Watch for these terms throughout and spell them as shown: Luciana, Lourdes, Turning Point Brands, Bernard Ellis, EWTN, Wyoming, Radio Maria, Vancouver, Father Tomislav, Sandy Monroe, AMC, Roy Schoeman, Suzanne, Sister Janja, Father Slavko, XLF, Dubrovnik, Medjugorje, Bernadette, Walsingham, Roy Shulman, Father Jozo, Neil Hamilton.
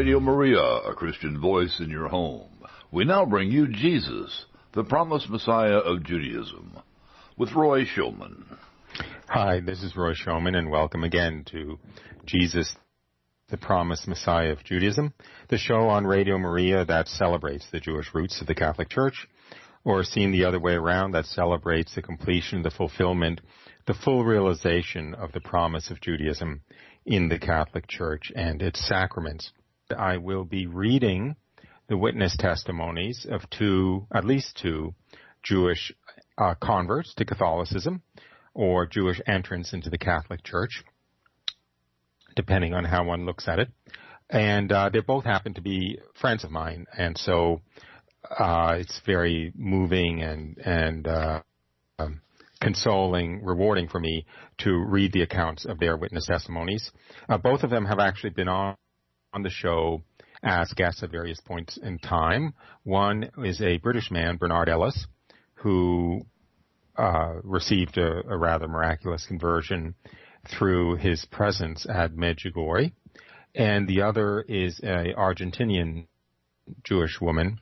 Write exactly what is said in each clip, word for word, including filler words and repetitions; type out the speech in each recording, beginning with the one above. Radio Maria, a Christian voice in your home. We now bring you Jesus, the promised Messiah of Judaism, with Roy Shulman. Hi, this is Roy Schoeman, and welcome again to Jesus, the promised Messiah of Judaism, the show on Radio Maria that celebrates the Jewish roots of the Catholic Church, or seen the other way around, that celebrates the completion, the fulfillment, the full realization of the promise of Judaism in the Catholic Church and its sacraments. I will be reading the witness testimonies of two, at least two, Jewish uh, converts to Catholicism, or Jewish entrants into the Catholic Church, depending on how one looks at it. And uh, they both happen to be friends of mine, and so uh, it's very moving and, and uh, um, consoling, rewarding for me to read the accounts of their witness testimonies. Uh, both of them have actually been on, on the show as guests at various points in time. One is a British man, Bernard Ellis, who uh received a, a rather miraculous conversion through his presence at Medjugorje, and the other is an Argentinian Jewish woman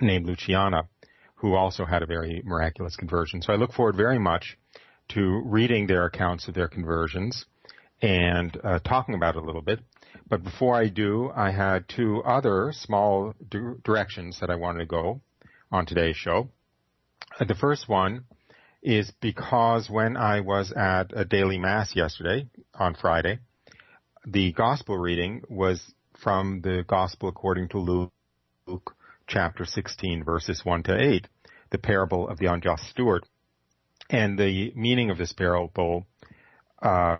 named Luciana, who also had a very miraculous conversion. So I look forward very much to reading their accounts of their conversions and uh, talking about it a little bit. But before I do, I had two other small du- directions that I wanted to go on today's show. Uh, the first one is because when I was at a daily mass yesterday, on Friday, the gospel reading was from the gospel according to Luke chapter sixteen, verses one to eight, the parable of the unjust steward. And the meaning of this parable, uh,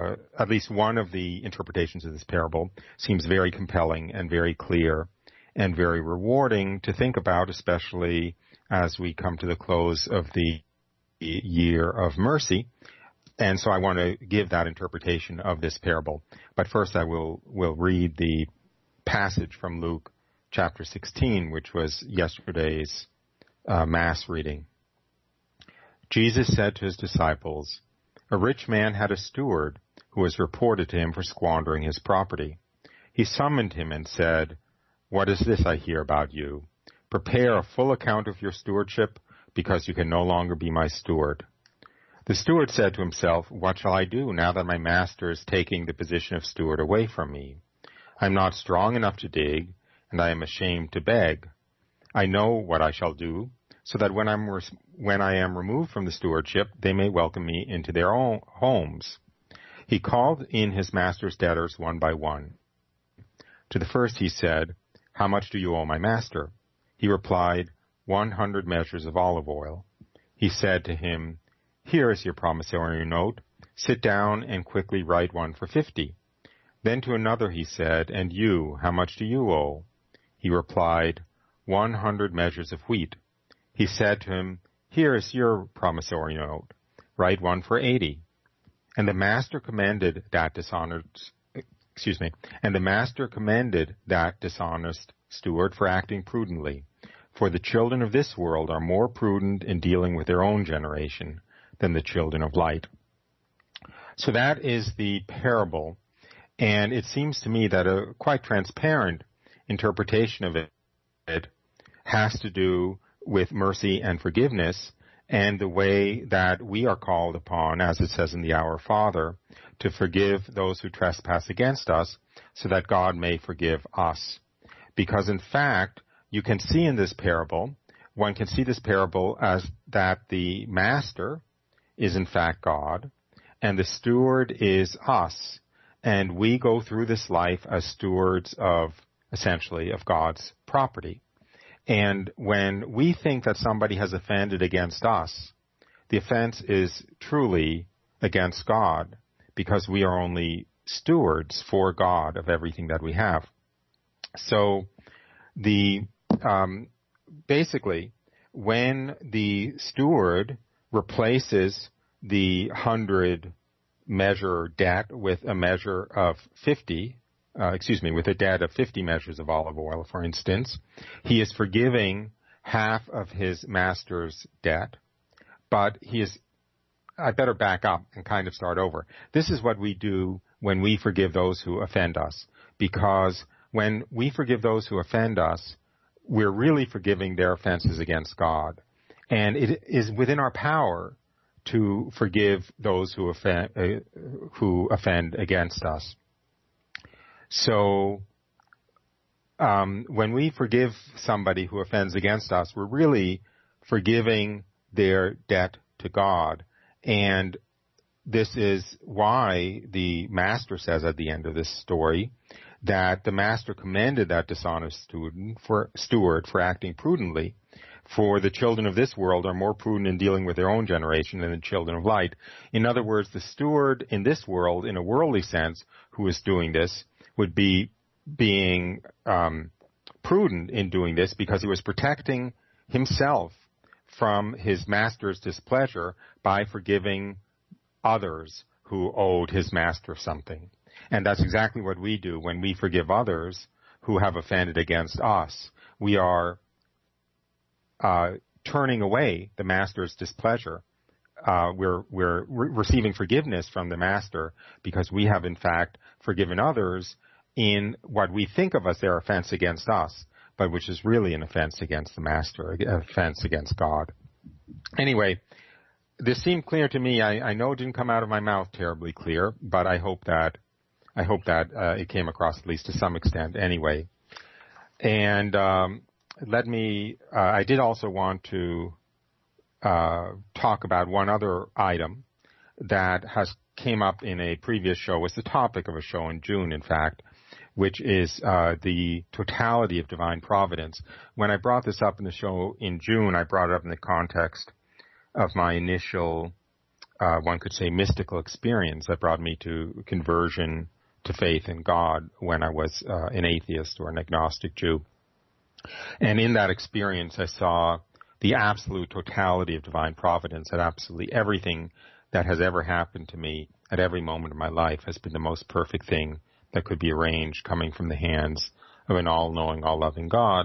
uh, at least one of the interpretations of this parable, seems very compelling and very clear and very rewarding to think about, especially as we come to the close of the year of mercy, and so I want to give that interpretation of this parable. But first I will will read the passage from Luke chapter sixteen, which was yesterday's uh, mass reading. Jesus said to his disciples, "A rich man had a steward who was reported to him for squandering his property. He summoned him and said, 'What is this I hear about you? Prepare a full account of your stewardship, because you can no longer be my steward.' The steward said to himself, 'What shall I do now that my master is taking the position of steward away from me? I am not strong enough to dig, and I am ashamed to beg. I know what I shall do, so that when I am res- when I am removed from the stewardship, they may welcome me into their own homes.' He called in his master's debtors one by one. To the first he said, 'How much do you owe my master?' He replied, One hundred measures of olive oil. He said to him, 'Here is your promissory note. Sit down and quickly write one for fifty.' Then to another he said, 'And you, how much do you owe?' He replied, 'One hundred measures of wheat.' He said to him, 'Here is your promissory note. Write one for eighty.' And the master commended that dishonest, excuse me, and the master commended that dishonest steward for acting prudently. For the children of this world are more prudent in dealing with their own generation than the children of light." So that is the parable, and it seems to me that a quite transparent interpretation of it, it has to do with mercy and forgiveness and the way that we are called upon, as it says in the Our Father, to forgive those who trespass against us so that God may forgive us. Because in fact, You can see in this parable, one can see this parable as that the master is in fact God, and the steward is us, and we go through this life as stewards of, essentially, of God's property. And when we think that somebody has offended against us, the offense is truly against God, because we are only stewards for God of everything that we have. So, the Um, basically, when the steward replaces the hundred measure debt with a measure of fifty, uh, excuse me, with a debt of fifty measures of olive oil, for instance, he is forgiving half of his master's debt, but he is, I better back up and kind of start over. This is what we do when we forgive those who offend us, because when we forgive those who offend us, we're really forgiving their offenses against God. And it is within our power to forgive those who offend, uh, who offend against us. So um, when we forgive somebody who offends against us, we're really forgiving their debt to God. And this is why the master says at the end of this story that the master commended that dishonest student for, steward for acting prudently. For the children of this world are more prudent in dealing with their own generation than the children of light. In other words, the steward in this world, in a worldly sense, who is doing this, would be being um, prudent in doing this because he was protecting himself from his master's displeasure by forgiving others who owed his master something. And that's exactly what we do when we forgive others who have offended against us. We are Uh, turning away the master's displeasure. Uh, we're, we're re- receiving forgiveness from the master because we have in fact forgiven others in what we think of as their offense against us, but which is really an offense against the master, an offense against God. Anyway, this seemed clear to me. I, I know it didn't come out of my mouth terribly clear, but I hope that, I hope that, uh, it came across at least to some extent anyway. And, um, Let me, uh, I did also want to uh, talk about one other item that has came up in a previous show. It's the topic of a show in June, in fact, which is uh, the totality of divine providence. When I brought this up in the show in June, I brought it up in the context of my initial, uh, one could say, mystical experience that brought me to conversion to faith in God when I was uh, an atheist or an agnostic Jew. And in that experience, I saw the absolute totality of divine providence, that absolutely everything that has ever happened to me at every moment of my life has been the most perfect thing that could be arranged coming from the hands of an all-knowing, all-loving God,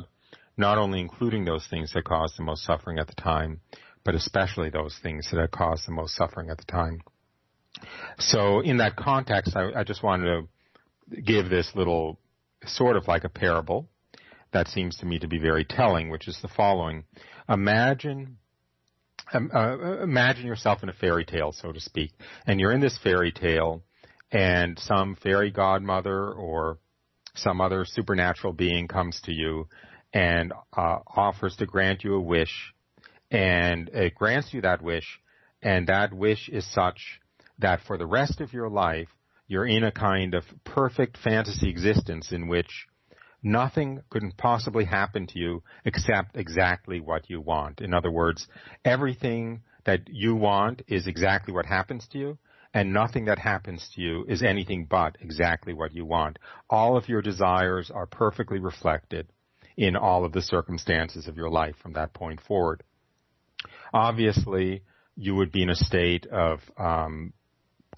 not only including those things that caused the most suffering at the time, but especially those things that caused the most suffering at the time. So in that context, I, I just wanted to give this little sort of like a parable that seems to me to be very telling, which is the following. Imagine um, uh, imagine yourself in a fairy tale, so to speak, and you're in this fairy tale, and some fairy godmother or some other supernatural being comes to you and uh, offers to grant you a wish, and it grants you that wish, and that wish is such that for the rest of your life, you're in a kind of perfect fantasy existence in which nothing couldn't possibly happen to you except exactly what you want. In other words, everything that you want is exactly what happens to you, and nothing that happens to you is anything but exactly what you want. All of your desires are perfectly reflected in all of the circumstances of your life from that point forward. Obviously, you would be in a state of um,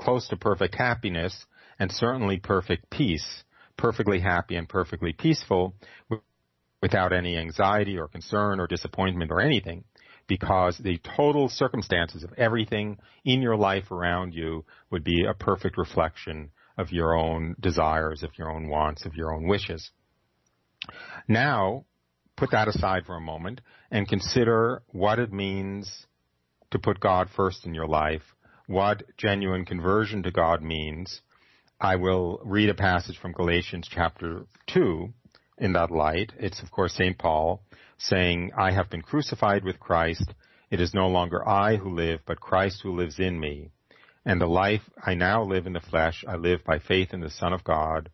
close to perfect happiness and certainly perfect peace. Perfectly happy and perfectly peaceful without any anxiety or concern or disappointment or anything, because the total circumstances of everything in your life around you would be a perfect reflection of your own desires, of your own wants, of your own wishes. Now, put that aside for a moment and consider what it means to put God first in your life, what genuine conversion to God means. I will read a passage from Galatians chapter two in that light. It's, of course, Saint Paul saying, I have been crucified with Christ. It is no longer I who live, but Christ who lives in me. And the life I now live in the flesh, I live by faith in the Son of God,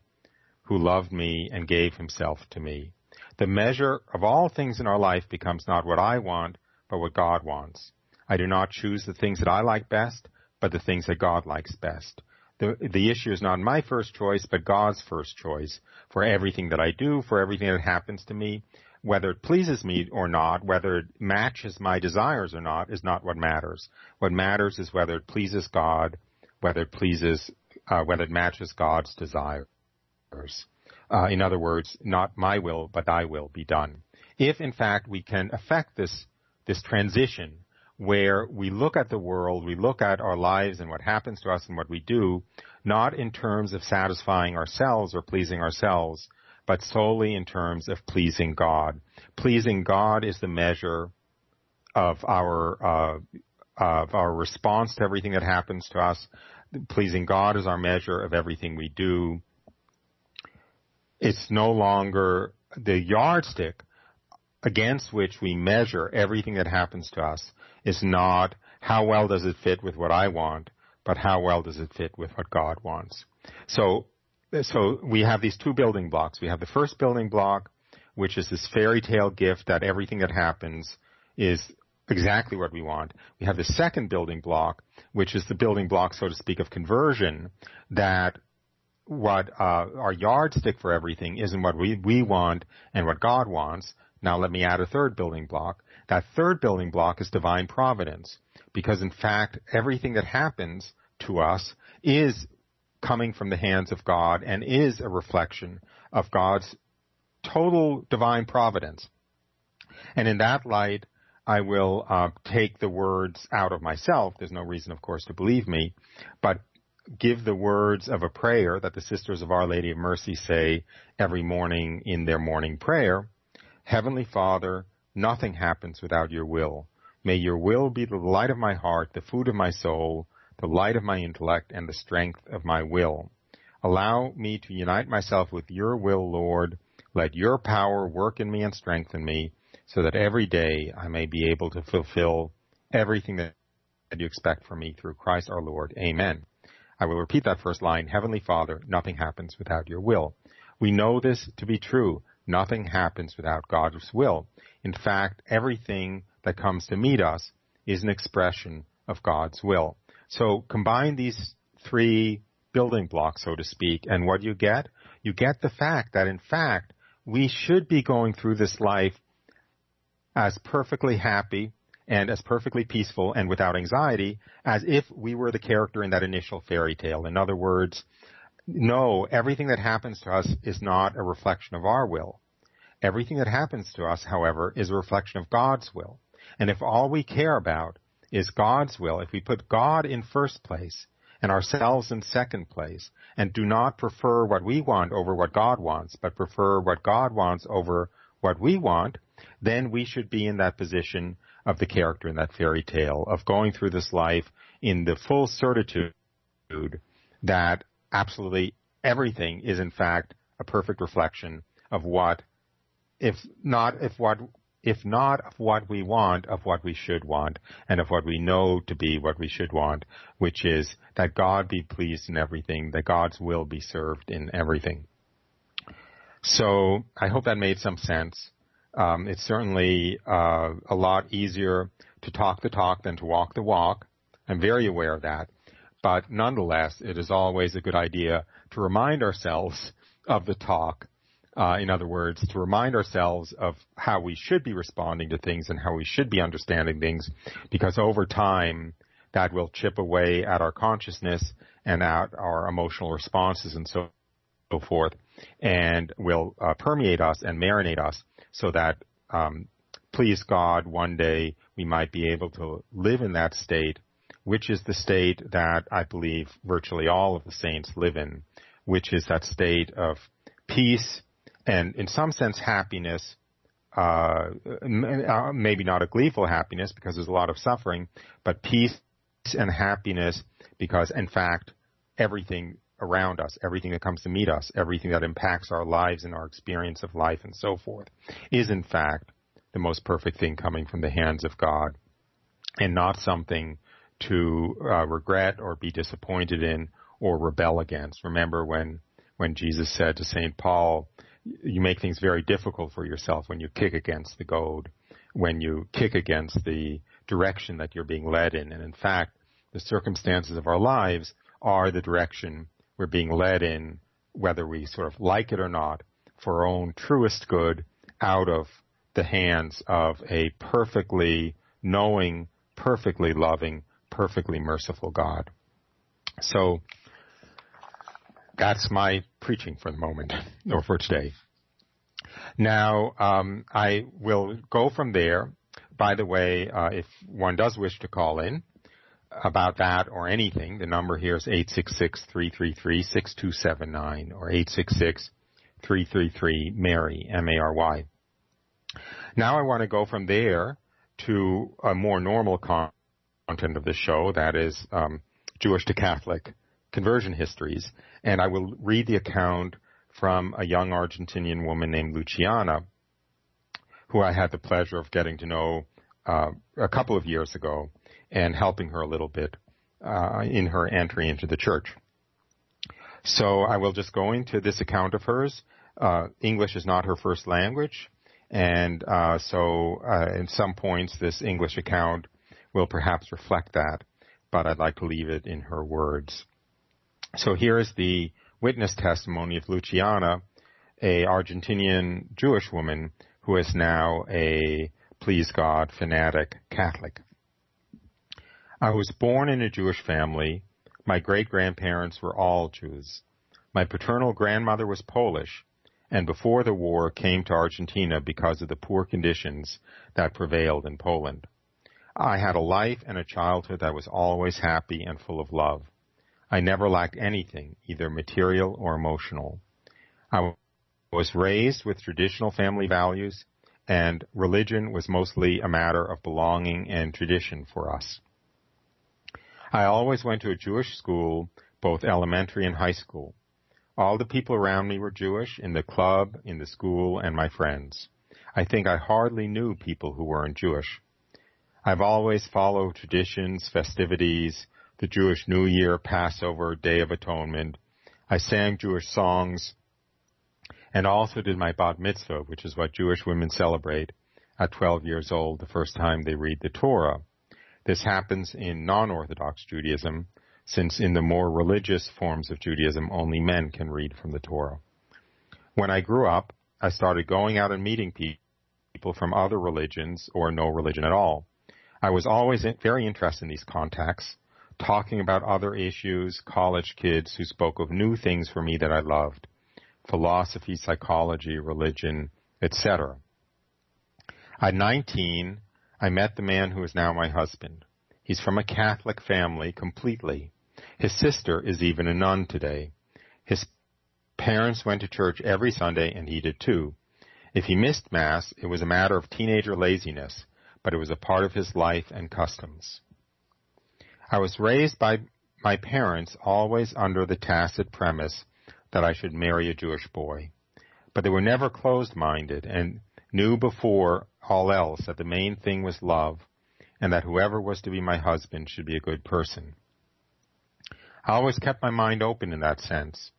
who loved me and gave himself to me. The measure of all things in our life becomes not what I want, but what God wants. I do not choose the things that I like best, but the things that God likes best. The, the issue is not my first choice, but God's first choice for everything that I do, for everything that happens to me. Whether it pleases me or not, whether it matches my desires or not, is not what matters. What matters is whether it pleases God, whether it pleases, uh, whether it matches God's desires. Uh, in other words, not my will, but thy will be done. If, in fact, we can affect this, this transition where we look at the world, we look at our lives and what happens to us and what we do, not in terms of satisfying ourselves or pleasing ourselves, but solely in terms of pleasing God. Pleasing God is the measure of our uh, of our response to everything that happens to us. Pleasing God is our measure of everything we do. It's no longer the yardstick against which we measure everything that happens to us is not how well does it fit with what I want, but how well does it fit with what God wants. So, so we have these two building blocks. We have the first building block, which is this fairy tale gift that everything that happens is exactly what we want. We have the second building block, which is the building block, so to speak, of conversion, that what uh, our yardstick for everything isn't what we, we want and what God wants. Now let me add a third building block. That third building block is divine providence, because in fact everything that happens to us is coming from the hands of God and is a reflection of God's total divine providence. And in that light, I will uh, take the words out of myself. There's no reason, of course, to believe me, but give the words of a prayer that the Sisters of Our Lady of Mercy say every morning in their morning prayer. Heavenly Father, nothing happens without your will. May your will be the light of my heart, the food of my soul, the light of my intellect, and the strength of my will. Allow me to unite myself with your will, Lord. Let your power work in me and strengthen me, so that every day I may be able to fulfill everything that you expect from me through Christ our Lord. Amen. I will repeat that first line. Heavenly Father, nothing happens without your will. We know this to be true. Nothing happens without God's will. In fact, everything that comes to meet us is an expression of God's will. So combine these three building blocks, so to speak, and what do you get? You get the fact that, in fact, we should be going through this life as perfectly happy and as perfectly peaceful and without anxiety as if we were the character in that initial fairy tale. In other words, no, everything that happens to us is not a reflection of our will. Everything that happens to us, however, is a reflection of God's will. And if all we care about is God's will, if we put God in first place and ourselves in second place and do not prefer what we want over what God wants, but prefer what God wants over what we want, then we should be in that position of the character in that fairy tale, of going through this life in the full certitude that absolutely everything is, in fact, a perfect reflection of what, if not if what, if not of what we want, of what we should want, and of what we know to be what we should want, which is that God be pleased in everything, that God's will be served in everything. So I hope that made some sense. Um, it's certainly uh, a lot easier to talk the talk than to walk the walk. I'm very aware of that. But nonetheless, it is always a good idea to remind ourselves of the talk. Uh, in other words, to remind ourselves of how we should be responding to things and how we should be understanding things, because over time, that will chip away at our consciousness and at our emotional responses and so forth, and will uh, permeate us and marinate us so that, um, please God, one day we might be able to live in that state, which is the state that I believe virtually all of the saints live in, which is that state of peace and, in some sense, happiness, uh, maybe not a gleeful happiness because there's a lot of suffering, but peace and happiness because, in fact, everything around us, everything that comes to meet us, everything that impacts our lives and our experience of life and so forth is, in fact, the most perfect thing coming from the hands of God and not something to uh, regret or be disappointed in or rebel against. Remember when, when Jesus said to Saint Paul, you make things very difficult for yourself when you kick against the goad, when you kick against the direction that you're being led in. And in fact, the circumstances of our lives are the direction we're being led in, whether we sort of like it or not, for our own truest good out of the hands of a perfectly knowing, perfectly loving, perfectly merciful God. So that's my preaching for the moment, or for today. Now, um, I will go from there. By the way, uh, if one does wish to call in about that or anything, the number here is eight six six, three three three, six two seven nine or three three three Mary, M A R Y. Now I want to go from there to a more normal con- content of the show, that is um, Jewish to Catholic conversion histories, and I will read the account from a young Argentinian woman named Luciana, who I had the pleasure of getting to know uh, a couple of years ago and helping her a little bit uh, in her entry into the church. So I will just go into this account of hers. Uh, English is not her first language, and uh, so uh, in some points this English account will perhaps reflect that, but I'd like to leave it in her words. So here is the witness testimony of Luciana, a Argentinian Jewish woman who is now a, please God, fanatic Catholic. I was born in a Jewish family. My great-grandparents were all Jews. My paternal grandmother was Polish, and before the war came to Argentina because of the poor conditions that prevailed in Poland. I had a life and a childhood that was always happy and full of love. I never lacked anything, either material or emotional. I was raised with traditional family values, and religion was mostly a matter of belonging and tradition for us. I always went to a Jewish school, both elementary and high school. All the people around me were Jewish, in the club, in the school, and my friends. I think I hardly knew people who weren't Jewish. I've always followed traditions, festivities, the Jewish New Year, Passover, Day of Atonement. I sang Jewish songs and also did my bat mitzvah, which is what Jewish women celebrate at twelve years old, the first time they read the Torah. This happens in non-Orthodox Judaism, since in the more religious forms of Judaism, only men can read from the Torah. When I grew up, I started going out and meeting people from other religions or no religion at all. I was always very interested in these contacts, talking about other issues, college kids who spoke of new things for me that I loved, philosophy, psychology, religion, et cetera. At nineteen, I met the man who is now my husband. He's from a Catholic family completely. His sister is even a nun today. His parents went to church every Sunday, and he did too. If he missed Mass, it was a matter of teenager laziness, but it was a part of his life and customs. I was raised by my parents always under the tacit premise that I should marry a Jewish boy. But they were never closed-minded and knew before all else that the main thing was love and that whoever was to be my husband should be a good person. I always kept my mind open in that sense,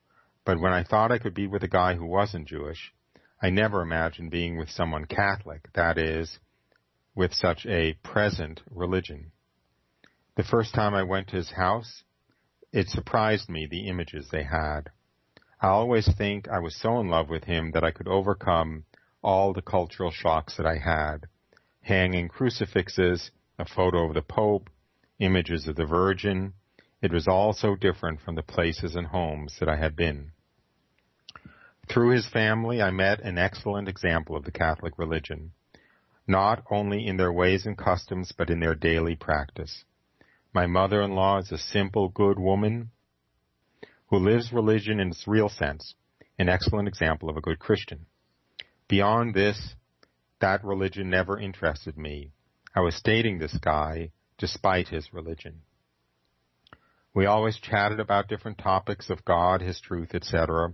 but when I thought I could be with a guy who wasn't Jewish, I never imagined being with someone Catholic, that is, with such a present religion. The first time I went to his house, it surprised me, the images they had. I always think I was so in love with him that I could overcome all the cultural shocks that I had. Hanging crucifixes, a photo of the Pope, images of the Virgin. It was all so different from the places and homes that I had been. Through his family, I met an excellent example of the Catholic religion, not only in their ways and customs, but in their daily practice. My mother-in-law is a simple, good woman who lives religion in its real sense, an excellent example of a good Christian. Beyond this, that religion never interested me. I was dating this guy despite his religion. We always chatted about different topics of God, His truth, et cetera,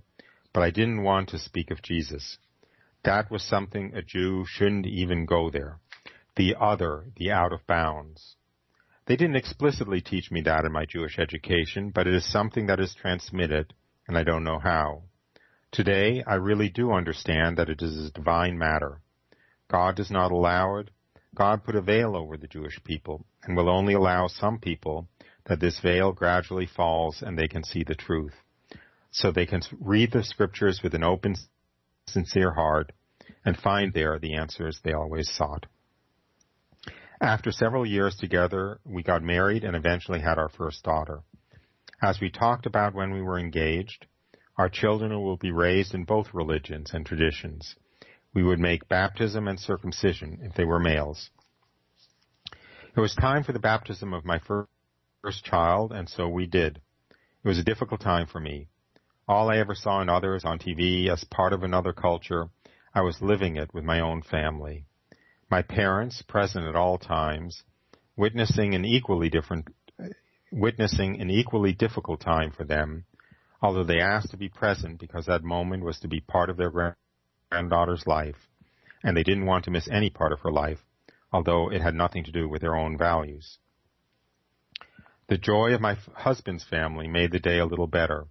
but I didn't want to speak of Jesus. That was something a Jew shouldn't even go there. The other, the out of bounds. They didn't explicitly teach me that in my Jewish education, but it is something that is transmitted, and I don't know how. Today, I really do understand that it is a divine matter. God does not allow it. God put a veil over the Jewish people and will only allow some people that this veil gradually falls and they can see the truth. So they can read the scriptures with an open, sincere heart and find there the answers they always sought. After several years together, we got married and eventually had our first daughter. As we talked about when we were engaged, our children will be raised in both religions and traditions. We would make baptism and circumcision if they were males. It was time for the baptism of my first child, and so we did. It was a difficult time for me. all I ever saw in others on T V as part of another culture, I was living it with my own family. My parents, present at all times, witnessing an equally different, witnessing an equally difficult time for them, although they asked to be present because that moment was to be part of their granddaughter's life, and they didn't want to miss any part of her life, although it had nothing to do with their own values. The joy of my f- husband's family made the day a little better,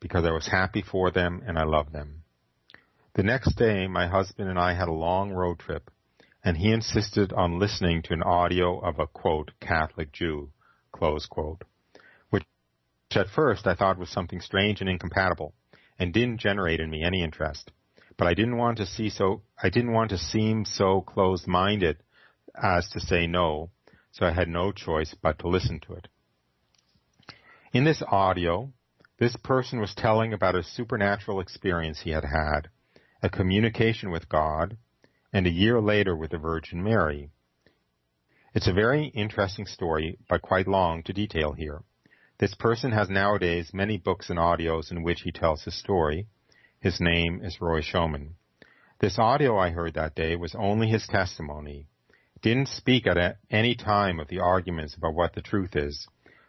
because I was happy for them and I loved them. The next day, my husband and I had a long road trip, and he insisted on listening to an audio of a, quote, Catholic Jew, close quote, which at first I thought was something strange and incompatible, and didn't generate in me any interest. But I didn't want to see so, I didn't want to seem so closed-minded as to say no, so I had no choice but to listen to it. In this audio, this person was telling about a supernatural experience he had had, a communication with God, and a year later with the Virgin Mary. It's a very interesting story, but quite long to detail here. This person has nowadays many books and audios in which he tells his story. His name is Roy Schoeman. This audio I heard that day was only his testimony. Didn't speak at any time of the arguments about what the truth is,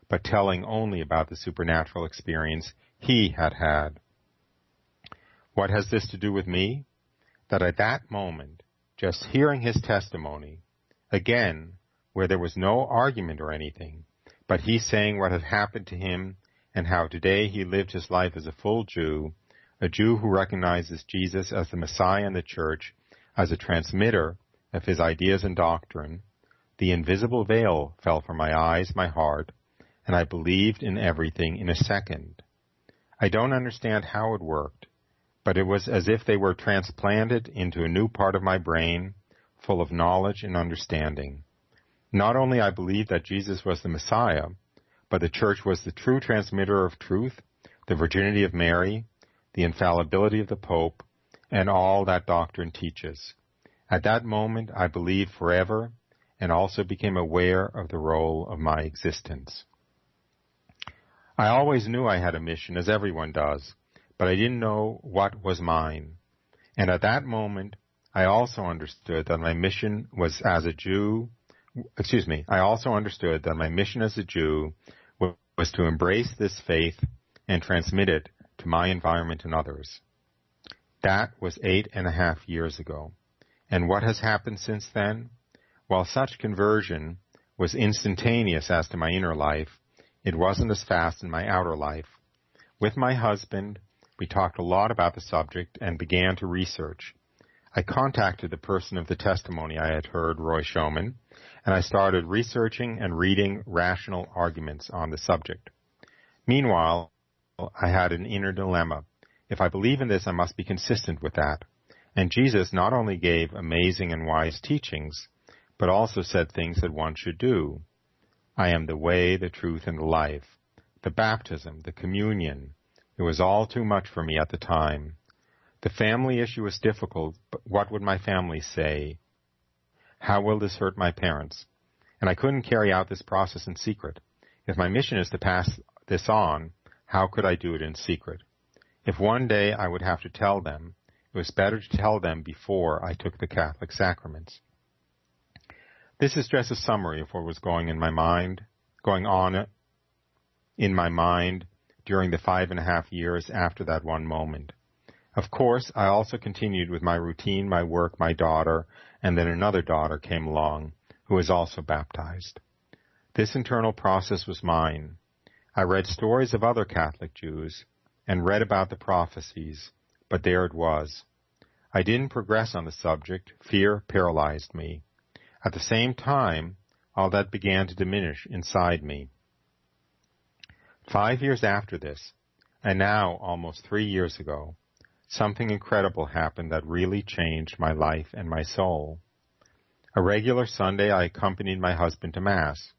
but telling only about the supernatural experience he had had. What has this to do with me? That at that moment, just hearing his testimony, again, where there was no argument or anything, but he saying what had happened to him and how today he lived his life as a full Jew, a Jew who recognizes Jesus as the Messiah in the Church, as a transmitter of his ideas and doctrine, the invisible veil fell from my eyes, my heart, and I believed in everything in a second. I don't understand how it worked, but it was as if they were transplanted into a new part of my brain, full of knowledge and understanding. Not only I believed that Jesus was the Messiah, but the Church was the true transmitter of truth, the virginity of Mary, the infallibility of the Pope, and all that doctrine teaches. At that moment, I believed forever and also became aware of the role of my existence. I always knew I had a mission, as everyone does, but I didn't know what was mine. And at that moment, I also understood that my mission was as a Jew, excuse me, I also understood that my mission as a Jew was to embrace this faith and transmit it to my environment and others. That was eight and a half years ago. And what has happened since then? While such conversion was instantaneous as to my inner life, it wasn't as fast in my outer life. With my husband, we talked a lot about the subject and began to research. I contacted the person of the testimony I had heard, Roy Schoeman, and I started researching and reading rational arguments on the subject. Meanwhile, I had an inner dilemma. If I believe in this, I must be consistent with that. And Jesus not only gave amazing and wise teachings, but also said things that one should do. I am the way, the truth, and the life. The baptism, the communion. It was all too much for me at the time. The family issue is difficult, but what would my family say? How will this hurt my parents? And I couldn't carry out this process in secret. If my mission is to pass this on, how could I do it in secret? If one day I would have to tell them, it was better to tell them before I took the Catholic sacraments. This is just a summary of what was going in my mind, going on in my mind during the five and a half years after that one moment. Of course, I also continued with my routine, my work, my daughter, and then another daughter came along who was also baptized. This internal process was mine. I read stories of other Catholic Jews and read about the prophecies, but there it was. I didn't progress on the subject. Fear paralyzed me. At the same time, all that began to diminish inside me. Five years after this, and now almost three years ago, something incredible happened that really changed my life and my soul. A regular Sunday, I accompanied my husband to Mass.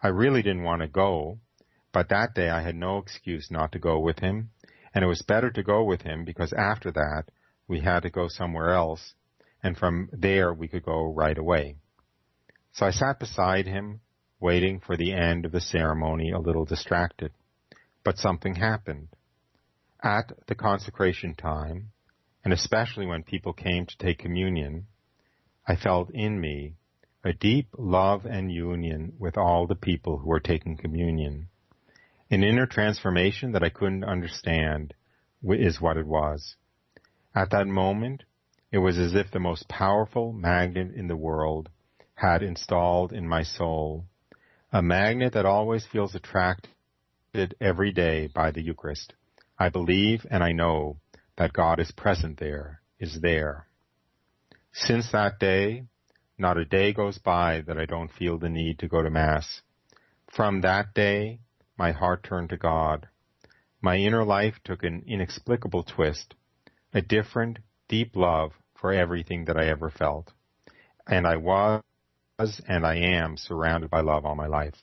I really didn't want to go, but that day I had no excuse not to go with him, and it was better to go with him because after that we had to go somewhere else, and from there we could go right away. So I sat beside him, waiting for the end of the ceremony, a little distracted. But something happened. at the consecration time, and especially when people came to take communion, I felt in me a deep love and union with all the people who were taking communion. An inner transformation that I couldn't understand is what it was. At that moment, it was as if the most powerful magnet in the world had installed in my soul, a magnet that always feels attracted every day by the Eucharist. I believe and I know that God is present there, is there. Since that day, not a day goes by that I don't feel the need to go to Mass. From that day, my heart turned to God. My inner life took an inexplicable twist, a different, deep love for everything that I ever felt. And I was and I am surrounded by love all my life.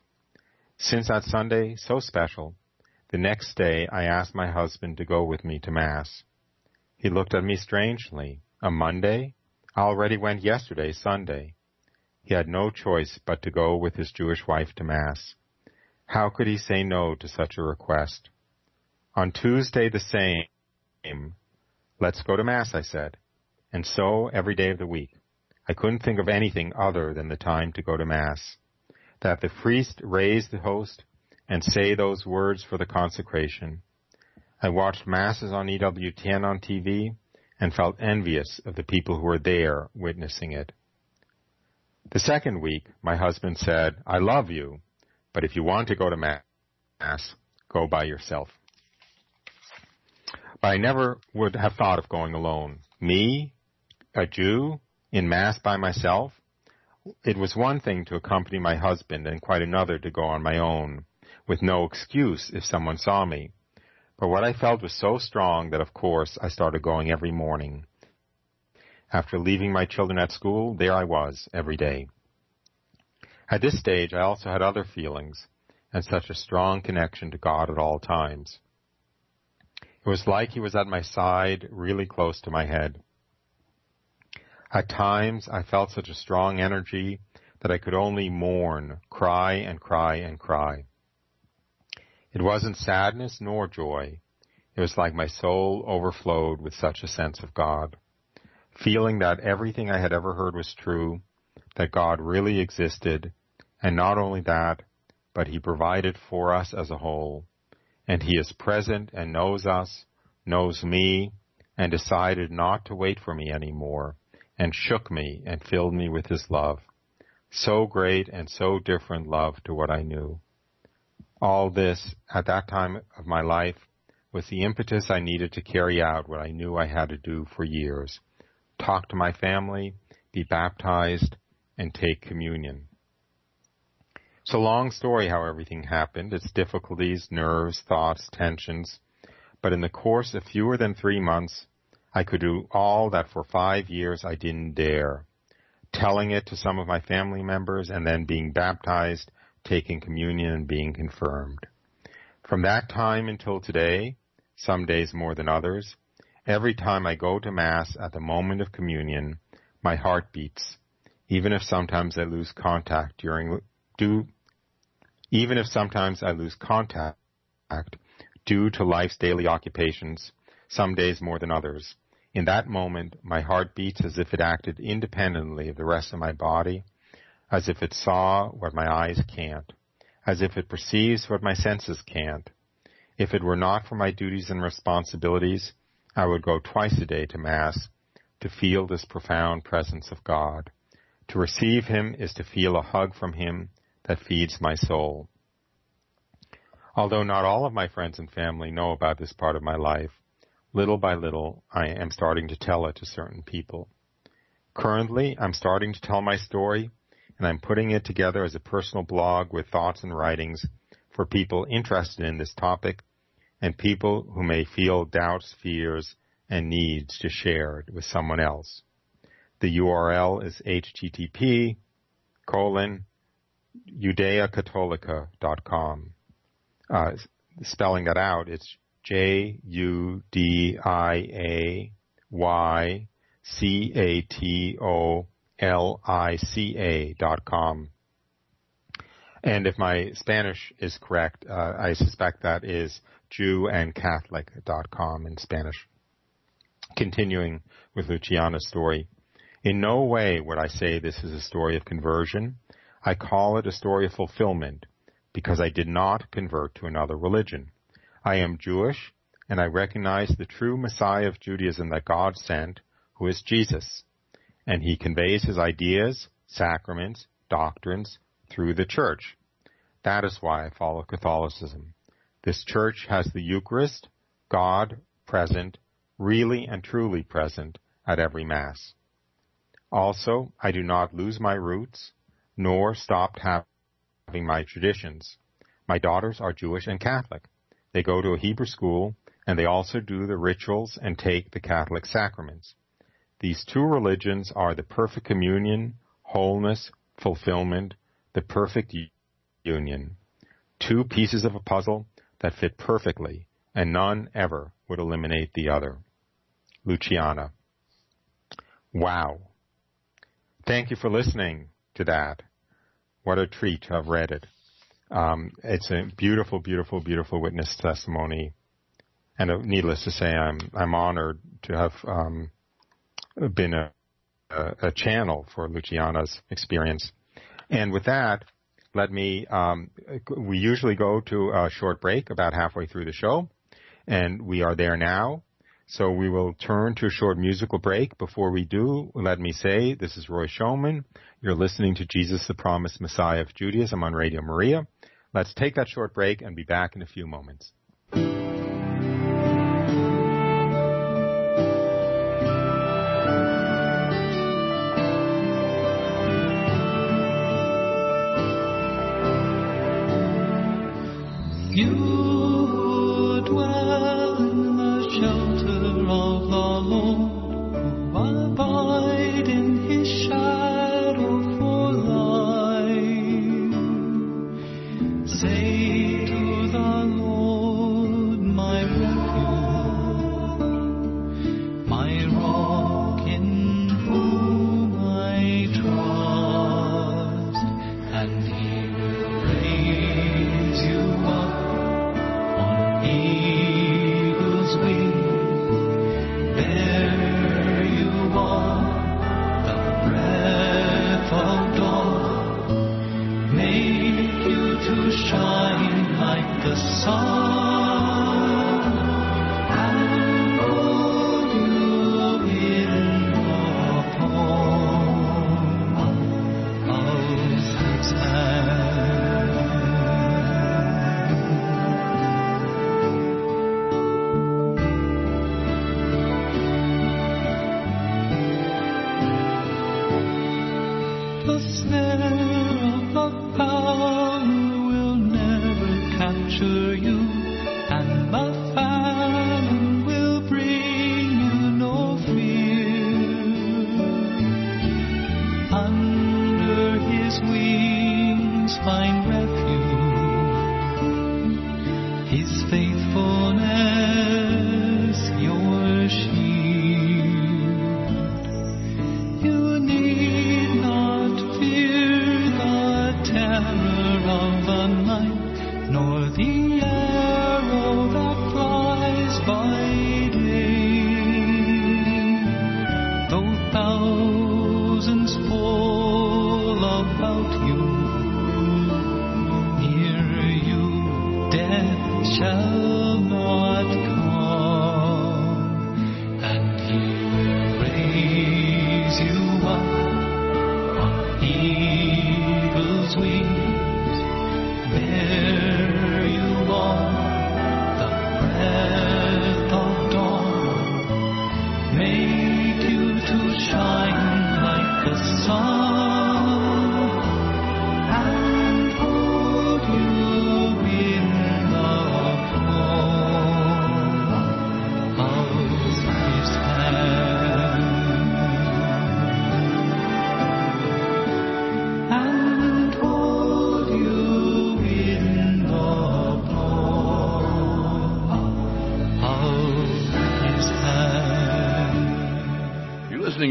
Since that Sunday, so special, the next day I asked my husband to go with me to Mass. He looked at me strangely. A Monday? I already went yesterday, Sunday. He had no choice but to go with his Jewish wife to Mass. How could he say no to such a request? On Tuesday the same, let's go to Mass, I said, and so every day of the week. I couldn't think of anything other than the time to go to Mass. That the priest raise the host and say those words for the consecration. I watched Masses on E W T N on T V and felt envious of the people who were there witnessing it. The second week, my husband said, I love you, but if you want to go to Mass, go by yourself. But I never would have thought of going alone. Me, a Jew, in Mass by myself? It was one thing to accompany my husband and quite another to go on my own, with no excuse if someone saw me. But what I felt was so strong that, of course, I started going every morning. After leaving my children at school, there I was every day. At this stage, I also had other feelings and such a strong connection to God at all times. It was like he was at my side, really close to my head. At times, I felt such a strong energy that I could only mourn, cry and cry and cry. It wasn't sadness nor joy. It was like my soul overflowed with such a sense of God, feeling that everything I had ever heard was true, that God really existed, and not only that, but he provided for us as a whole, and he is present and knows us, knows me, and decided not to wait for me anymore, and shook me and filled me with his love, so great and so different love to what I knew. All this, at that time of my life, was the impetus I needed to carry out what I knew I had to do for years, talk to my family, be baptized, and take communion. It's a long story how everything happened, its difficulties, nerves, thoughts, tensions, but in the course of fewer than three months, I could do all that for five years I didn't dare, telling it to some of my family members and then being baptized, taking communion, and being confirmed. From that time until today, some days more than others, every time I go to Mass at the moment of communion, my heart beats, even if sometimes I lose contact during due, even if sometimes I lose contact due to life's daily occupations, some days more than others. In that moment, my heart beats as if it acted independently of the rest of my body, as if it saw what my eyes can't, as if it perceives what my senses can't. If it were not for my duties and responsibilities, I would go twice a day to Mass to feel this profound presence of God. To receive him is to feel a hug from him that feeds my soul. Although not all of my friends and family know about this part of my life, little by little, I am starting to tell it to certain people. Currently, I'm starting to tell my story, and I'm putting it together as a personal blog with thoughts and writings for people interested in this topic and people who may feel doubts, fears, and needs to share it with someone else. The U R L is http colon judeacatholica.com. Uh, spelling that out, it's J U D I A Y C A T O L I C A dot com. And if my Spanish is correct, uh, I suspect that is Jew and Catholic dot com in Spanish. Continuing with Luciana's story, in no way would I say this is a story of conversion. I call it a story of fulfillment because I did not convert to another religion. I am Jewish, and I recognize the true Messiah of Judaism that God sent, who is Jesus, and he conveys his ideas, sacraments, doctrines through the church. That is why I follow Catholicism. This church has the Eucharist, God present, really and truly present at every Mass. Also, I do not lose my roots, nor stop having my traditions. My daughters are Jewish and Catholic. They go to a Hebrew school, and they also do the rituals and take the Catholic sacraments. These two religions are the perfect communion, wholeness, fulfillment, the perfect union. Two pieces of a puzzle that fit perfectly, and none ever would eliminate the other. Luciana. Wow. Thank you for listening to that. What a treat to have read it. Um, it's a beautiful, beautiful, beautiful witness testimony. And uh, needless to say, I'm I'm honored to have... Um, been a, a, a channel for Luciana's experience. And with that, let me, um, we usually go to a short break about halfway through the show, and we are there now. So we will turn to a short musical break. Before we do, let me say, this is Roy Schoeman. You're listening to Jesus, the Promised Messiah of Judaism on Radio Maria. Let's take that short break and be back in a few moments.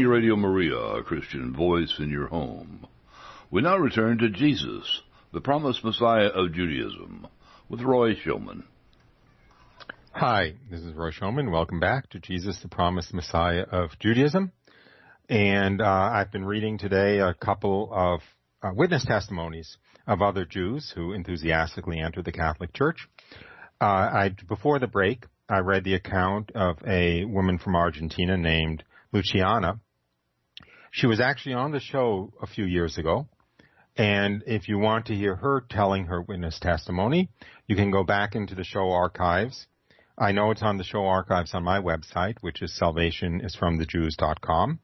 Radio Maria, a Christian voice in your home. We now return to Jesus, the Promised Messiah of Judaism, with Roy Shulman. Hi, this is Roy Schoeman. Welcome back to Jesus, the Promised Messiah of Judaism. And uh, I've been reading today a couple of uh, witness testimonies of other Jews who enthusiastically entered the Catholic Church. Uh, I, before the break, I read the account of a woman from Argentina named Luciana. She was actually on the show a few years ago. And if you want to hear her telling her witness testimony, you can go back into the show archives. I know it's on the show archives on my website, which is salvation is from the jews dot com.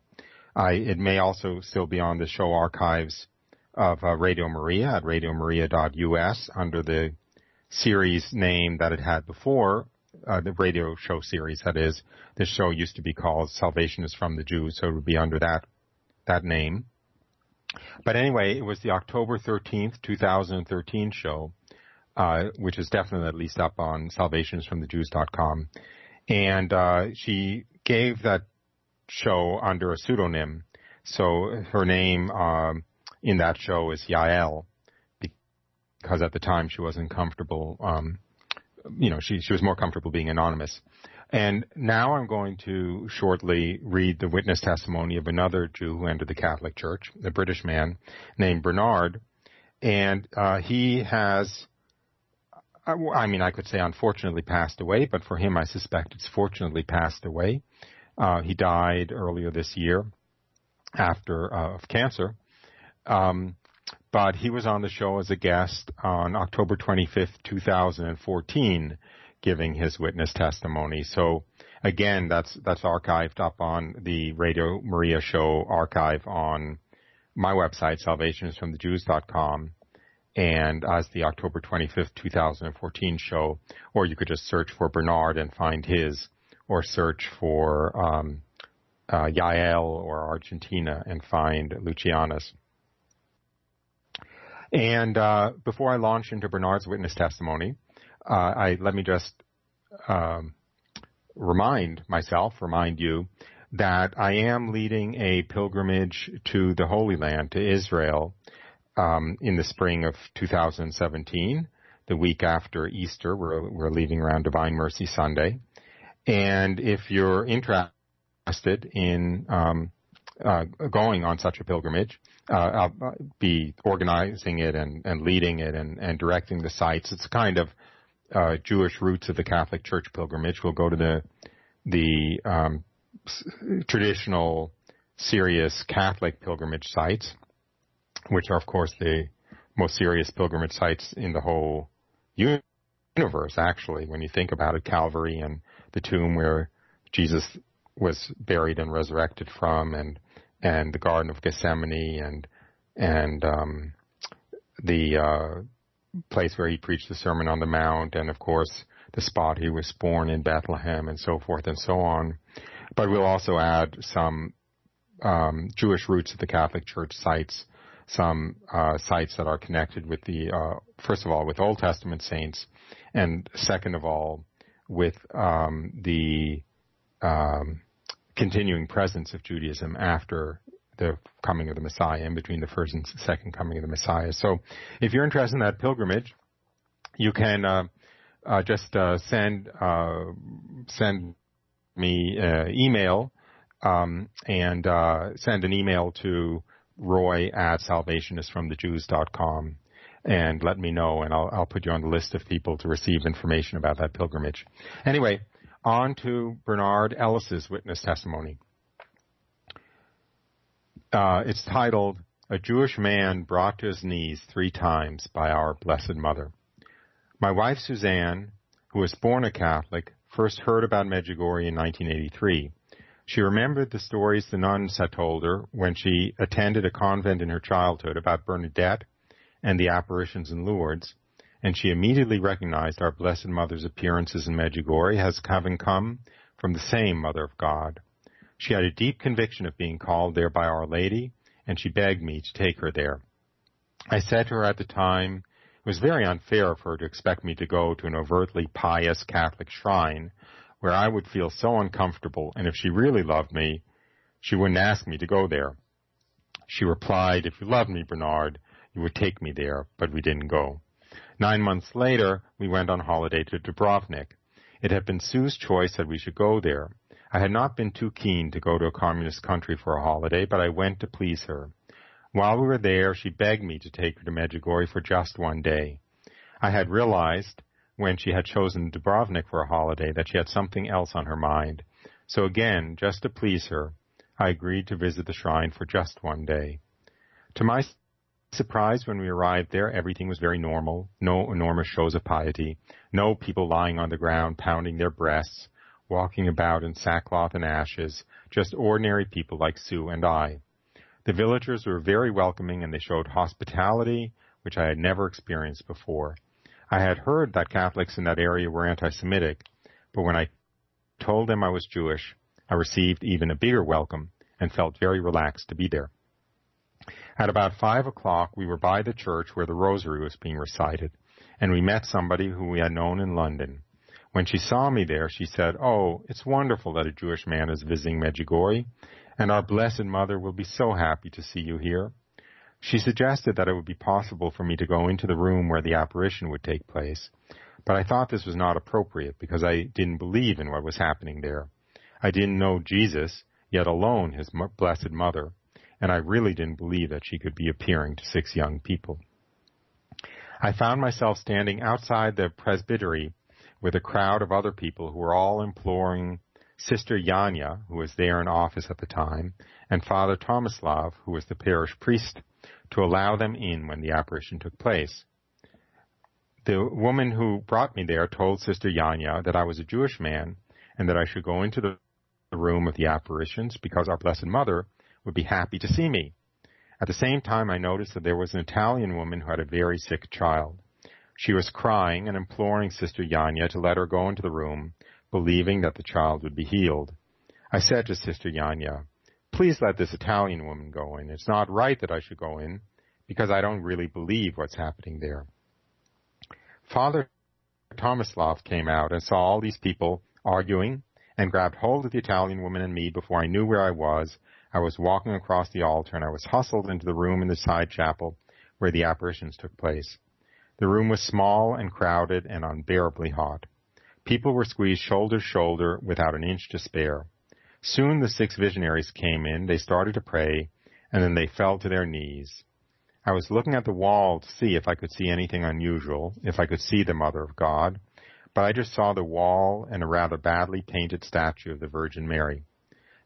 I, it may also still be on the show archives of uh, Radio Maria at radio maria dot u s under the series name that it had before, uh, the radio show series, that is. The show used to be called Salvation is from the Jews, so it would be under that that name. But anyway, it was the October thirteenth, two thousand thirteen show, uh, which is definitely at least up on salvation is from the jews dot com. And uh, she gave that show under a pseudonym. So her name um, in that show is Yael, because at the time she wasn't comfortable. Um, you know, she, she was more comfortable being anonymous. And now I'm going to shortly read the witness testimony of another Jew who entered the Catholic Church, a British man named Bernard. And uh, he has, I mean, I could say unfortunately passed away, but for him I suspect it's fortunately passed away. Uh, he died earlier this year after uh, of cancer. Um, but he was on the show as a guest on October twenty-fifth, two thousand fourteen, giving his witness testimony. So again, that's that's archived up on the Radio Maria show archive on my website, salvation is from the jews dot com, and as the October twenty-fifth, two thousand fourteen show, or you could just search for Bernard and find his, or search for um, uh, Yael or Argentina and find Luciana's. And uh, before I launch into Bernard's witness testimony, Uh, I, let me just um, remind myself, remind you, that I am leading a pilgrimage to the Holy Land, to Israel, um, in the spring of two thousand seventeen, the week after Easter. We're, we're leaving around Divine Mercy Sunday. And if you're interested in um, uh, going on such a pilgrimage, uh, I'll be organizing it and, and leading it and, and directing the sites. It's kind of Uh, Jewish roots of the Catholic Church pilgrimage. We'll go to the the um, s- traditional, serious Catholic pilgrimage sites, which are, of course, the most serious pilgrimage sites in the whole universe, actually, when you think about it, Calvary and the tomb where Jesus was buried and resurrected from, and and the Garden of Gethsemane, and, and um, the... Uh, place where he preached the Sermon on the Mount, and of course the spot he was born in, Bethlehem, and so forth and so on. But we'll also add some um, Jewish roots of the Catholic Church sites, some uh, sites that are connected with the, uh, first of all, with Old Testament saints, and second of all, with um, the um, continuing presence of Judaism after the coming of the Messiah, in between the first and second coming of the Messiah. So if you're interested in that pilgrimage, you can uh, uh, just uh, send uh, send me an uh, email um, and uh, send an email to Roy at salvation is from the jews dot com and let me know, and I'll, I'll put you on the list of people to receive information about that pilgrimage. Anyway, on to Bernard Ellis's witness testimony. Uh, it's titled, A Jewish Man Brought to His Knees Three Times by Our Blessed Mother. My wife, Suzanne, who was born a Catholic, first heard about Medjugorje in nineteen eighty-three. She remembered the stories the nuns had told her when she attended a convent in her childhood about Bernadette and the apparitions in Lourdes, and she immediately recognized our Blessed Mother's appearances in Medjugorje as having come from the same Mother of God. She had a deep conviction of being called there by Our Lady, and she begged me to take her there. I said to her at the time, it was very unfair of her to expect me to go to an overtly pious Catholic shrine where I would feel so uncomfortable, and if she really loved me, she wouldn't ask me to go there. She replied, if you loved me, Bernard, you would take me there, but we didn't go. Nine months later, we went on holiday to Dubrovnik. It had been Sue's choice that we should go there. I had not been too keen to go to a communist country for a holiday, but I went to please her. While we were there, she begged me to take her to Medjugorje for just one day. I had realized, when she had chosen Dubrovnik for a holiday, that she had something else on her mind. So again, just to please her, I agreed to visit the shrine for just one day. To my surprise, when we arrived there, everything was very normal, no enormous shows of piety, no people lying on the ground, pounding their breasts, walking about in sackcloth and ashes, just ordinary people like Sue and I. The villagers were very welcoming, and they showed hospitality, which I had never experienced before. I had heard that Catholics in that area were anti-Semitic, but when I told them I was Jewish, I received even a bigger welcome and felt very relaxed to be there. At about five o'clock, we were by the church where the rosary was being recited, and we met somebody who we had known in London. When she saw me there, she said, "Oh, it's wonderful that a Jewish man is visiting Medjugorje, and our Blessed Mother will be so happy to see you here." She suggested that it would be possible for me to go into the room where the apparition would take place, but I thought this was not appropriate because I didn't believe in what was happening there. I didn't know Jesus, yet alone his Blessed Mother, and I really didn't believe that she could be appearing to six young people. I found myself standing outside the presbytery with a crowd of other people who were all imploring Sister Janja, who was there in office at the time, and Father Tomislav, who was the parish priest, to allow them in when the apparition took place. The woman who brought me there told Sister Janja that I was a Jewish man and that I should go into the room of the apparitions because our Blessed Mother would be happy to see me. At the same time, I noticed that there was an Italian woman who had a very sick child. She was crying and imploring Sister Janja to let her go into the room, believing that the child would be healed. I said to Sister Janja, "Please let this Italian woman go in. It's not right that I should go in, because I don't really believe what's happening there." Father Tomislav came out and saw all these people arguing and grabbed hold of the Italian woman and me before I knew where I was. I was walking across the altar, and I was hustled into the room in the side chapel where the apparitions took place. The room was small and crowded and unbearably hot. People were squeezed shoulder to shoulder without an inch to spare. Soon the six visionaries came in, they started to pray, and then they fell to their knees. I was looking at the wall to see if I could see anything unusual, if I could see the Mother of God, but I just saw the wall and a rather badly painted statue of the Virgin Mary.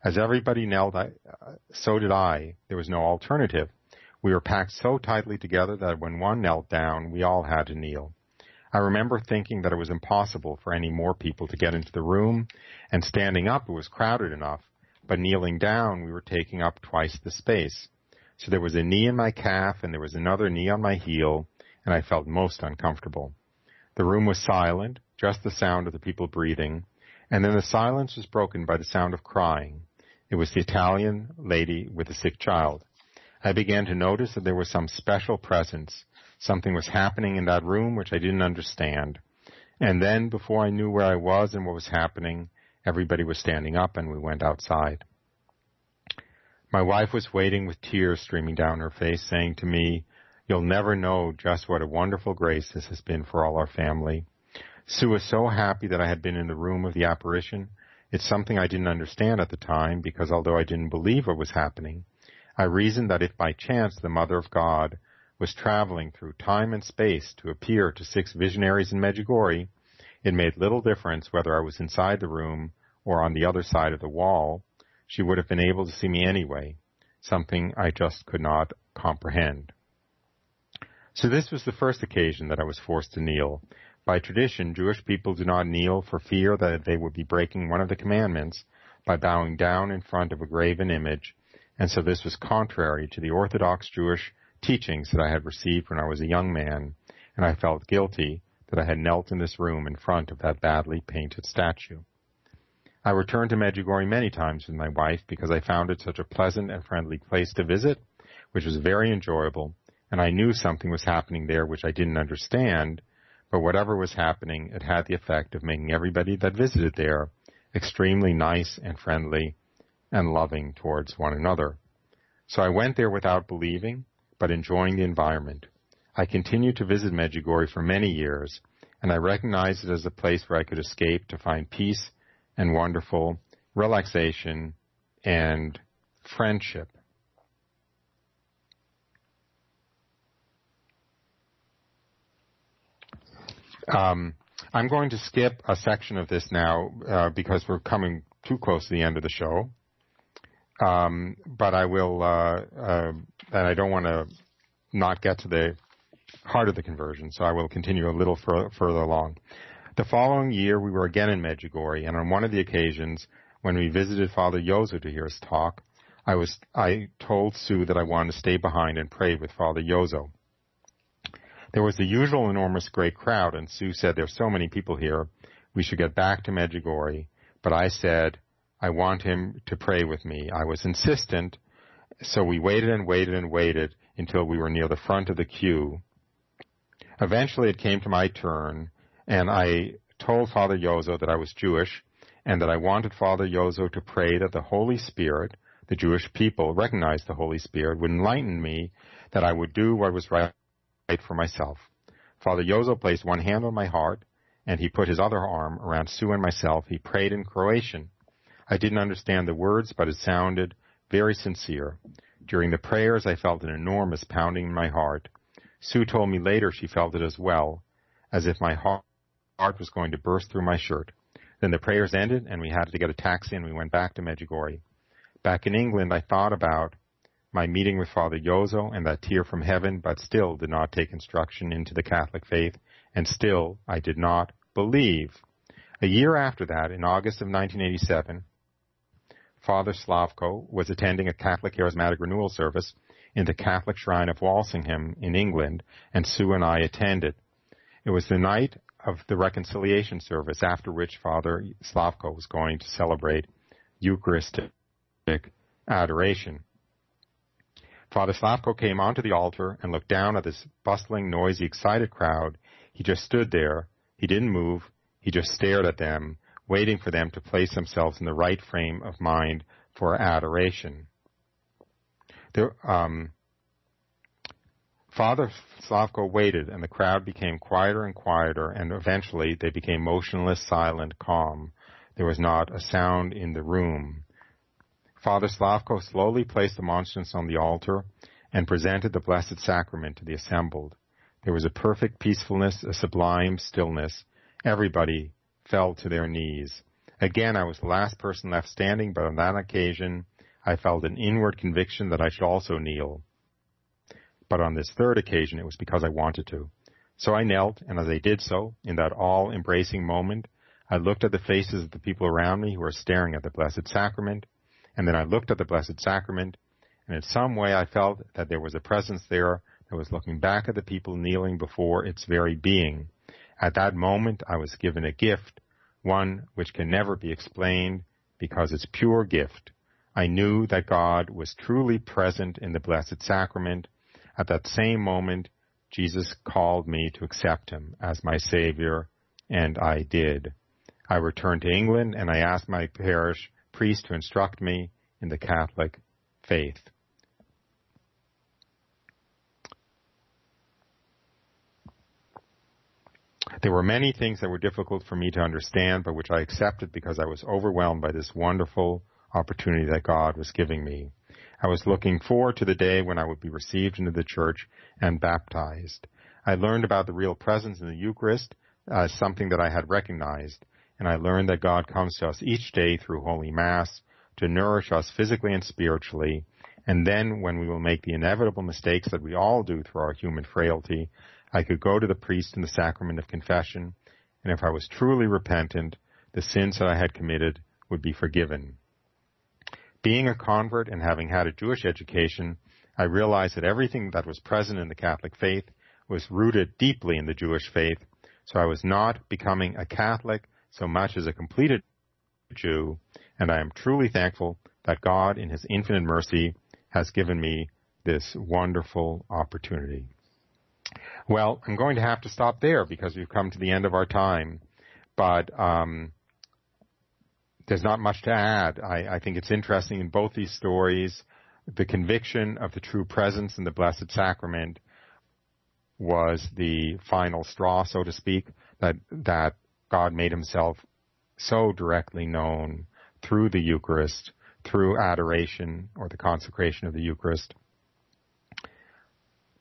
As everybody knelt, I, uh, so did I. There was no alternative. We were packed so tightly together that when one knelt down, we all had to kneel. I remember thinking that it was impossible for any more people to get into the room, and standing up it was crowded enough, but kneeling down we were taking up twice the space. So there was a knee in my calf, and there was another knee on my heel, and I felt most uncomfortable. The room was silent, just the sound of the people breathing, and then the silence was broken by the sound of crying. It was the Italian lady with the sick child. I began to notice that there was some special presence. Something was happening in that room which I didn't understand. And then, before I knew where I was and what was happening, everybody was standing up and we went outside. My wife was waiting with tears streaming down her face, saying to me, "You'll never know just what a wonderful grace this has been for all our family." Sue was so happy that I had been in the room of the apparition. It's something I didn't understand at the time, because although I didn't believe what was happening, I reasoned that if by chance the Mother of God was traveling through time and space to appear to six visionaries in Medjugorje, it made little difference whether I was inside the room or on the other side of the wall. She would have been able to see me anyway, something I just could not comprehend. So this was the first occasion that I was forced to kneel. By tradition, Jewish people do not kneel for fear that they would be breaking one of the commandments by bowing down in front of a graven image, and so this was contrary to the Orthodox Jewish teachings that I had received when I was a young man, and I felt guilty that I had knelt in this room in front of that badly painted statue. I returned to Medjugorje many times with my wife because I found it such a pleasant and friendly place to visit, which was very enjoyable, and I knew something was happening there which I didn't understand, but whatever was happening, it had the effect of making everybody that visited there extremely nice and friendly and loving towards one another. So I went there without believing, but enjoying the environment. I continued to visit Medjugorje for many years, and I recognized it as a place where I could escape to find peace and wonderful relaxation and friendship. Um, I'm going to skip a section of this now uh, because we're coming too close to the end of the show. Um, but I will, uh, uh, and I don't want to not get to the heart of the conversion, so I will continue a little fur- further along. The following year, we were again in Medjugorje, and on one of the occasions when we visited Father Jozo to hear his talk, I was I told Sue that I wanted to stay behind and pray with Father Jozo. There was the usual enormous great crowd, and Sue said, "There's so many people here, we should get back to Medjugorje." But I said, "I want him to pray with me." I was insistent, so we waited and waited and waited until we were near the front of the queue. Eventually it came to my turn, and I told Father Jozo that I was Jewish and that I wanted Father Jozo to pray that the Holy Spirit, the Jewish people, recognized the Holy Spirit, would enlighten me, that I would do what was right for myself. Father Jozo placed one hand on my heart, and he put his other arm around Sue and myself. He prayed in Croatian. I didn't understand the words, but it sounded very sincere. During the prayers, I felt an enormous pounding in my heart. Sue told me later she felt it as well, as if my heart was going to burst through my shirt. Then the prayers ended, and we had to get a taxi, and we went back to Medjugorje. Back in England, I thought about my meeting with Father Jozo and that tear from heaven, but still did not take instruction into the Catholic faith, and still I did not believe. A year after that, in August of nineteen eighty-seven, Father Slavko was attending a Catholic Charismatic Renewal service in the Catholic Shrine of Walsingham in England, and Sue and I attended. It was the night of the reconciliation service, after which Father Slavko was going to celebrate Eucharistic adoration. Father Slavko came onto the altar and looked down at this bustling, noisy, excited crowd. He just stood there. He didn't move. He just stared at them, waiting for them to place themselves in the right frame of mind for adoration. There, um, Father Slavko waited, and the crowd became quieter and quieter, and eventually they became motionless, silent, calm. There was not a sound in the room. Father Slavko slowly placed the monstrance on the altar and presented the Blessed Sacrament to the assembled. There was a perfect peacefulness, a sublime stillness. Everybody fell to their knees. Again, I was the last person left standing, but on that occasion, I felt an inward conviction that I should also kneel. But on this third occasion, it was because I wanted to. So I knelt, and as I did so, in that all-embracing moment, I looked at the faces of the people around me who were staring at the Blessed Sacrament, and then I looked at the Blessed Sacrament, and in some way I felt that there was a presence there that was looking back at the people kneeling before its very being. At that moment, I was given a gift, one which can never be explained because it's pure gift. I knew that God was truly present in the Blessed Sacrament. At that same moment, Jesus called me to accept him as my Savior, and I did. I returned to England, and I asked my parish priest to instruct me in the Catholic faith. There were many things that were difficult for me to understand, but which I accepted because I was overwhelmed by this wonderful opportunity that God was giving me. I was looking forward to the day when I would be received into the Church and baptized. I learned about the real presence in the Eucharist as something that I had recognized, and I learned that God comes to us each day through Holy Mass to nourish us physically and spiritually, and then when we will make the inevitable mistakes that we all do through our human frailty, I could go to the priest in the sacrament of confession, and if I was truly repentant, the sins that I had committed would be forgiven. Being a convert and having had a Jewish education, I realized that everything that was present in the Catholic faith was rooted deeply in the Jewish faith, so I was not becoming a Catholic so much as a completed Jew, and I am truly thankful that God, in his infinite mercy, has given me this wonderful opportunity. Well, I'm going to have to stop there because we've come to the end of our time, but um, there's not much to add. I, I think it's interesting in both these stories, the conviction of the true presence in the Blessed Sacrament was the final straw, so to speak, that that God made himself so directly known through the Eucharist, through adoration or the consecration of the Eucharist.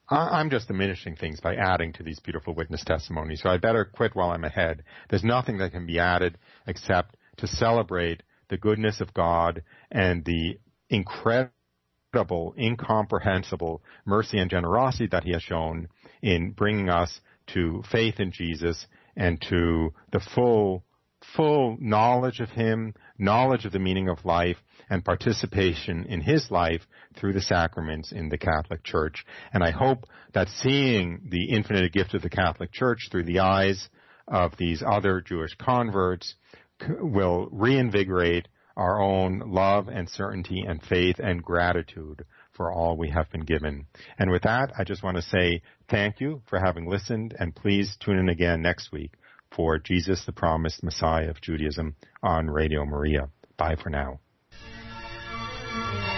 I'm just diminishing things by adding to these beautiful witness testimonies, so I better quit while I'm ahead. There's nothing that can be added except to celebrate the goodness of God and the incredible, incomprehensible mercy and generosity that he has shown in bringing us to faith in Jesus and to the full, full knowledge of him, knowledge of the meaning of life, and participation in his life through the sacraments in the Catholic Church. And I hope that seeing the infinite gift of the Catholic Church through the eyes of these other Jewish converts will reinvigorate our own love and certainty and faith and gratitude for all we have been given. And with that, I just want to say thank you for having listened, and please tune in again next week for Jesus, the Promised Messiah of Judaism on Radio Maria. Bye for now. Thank you.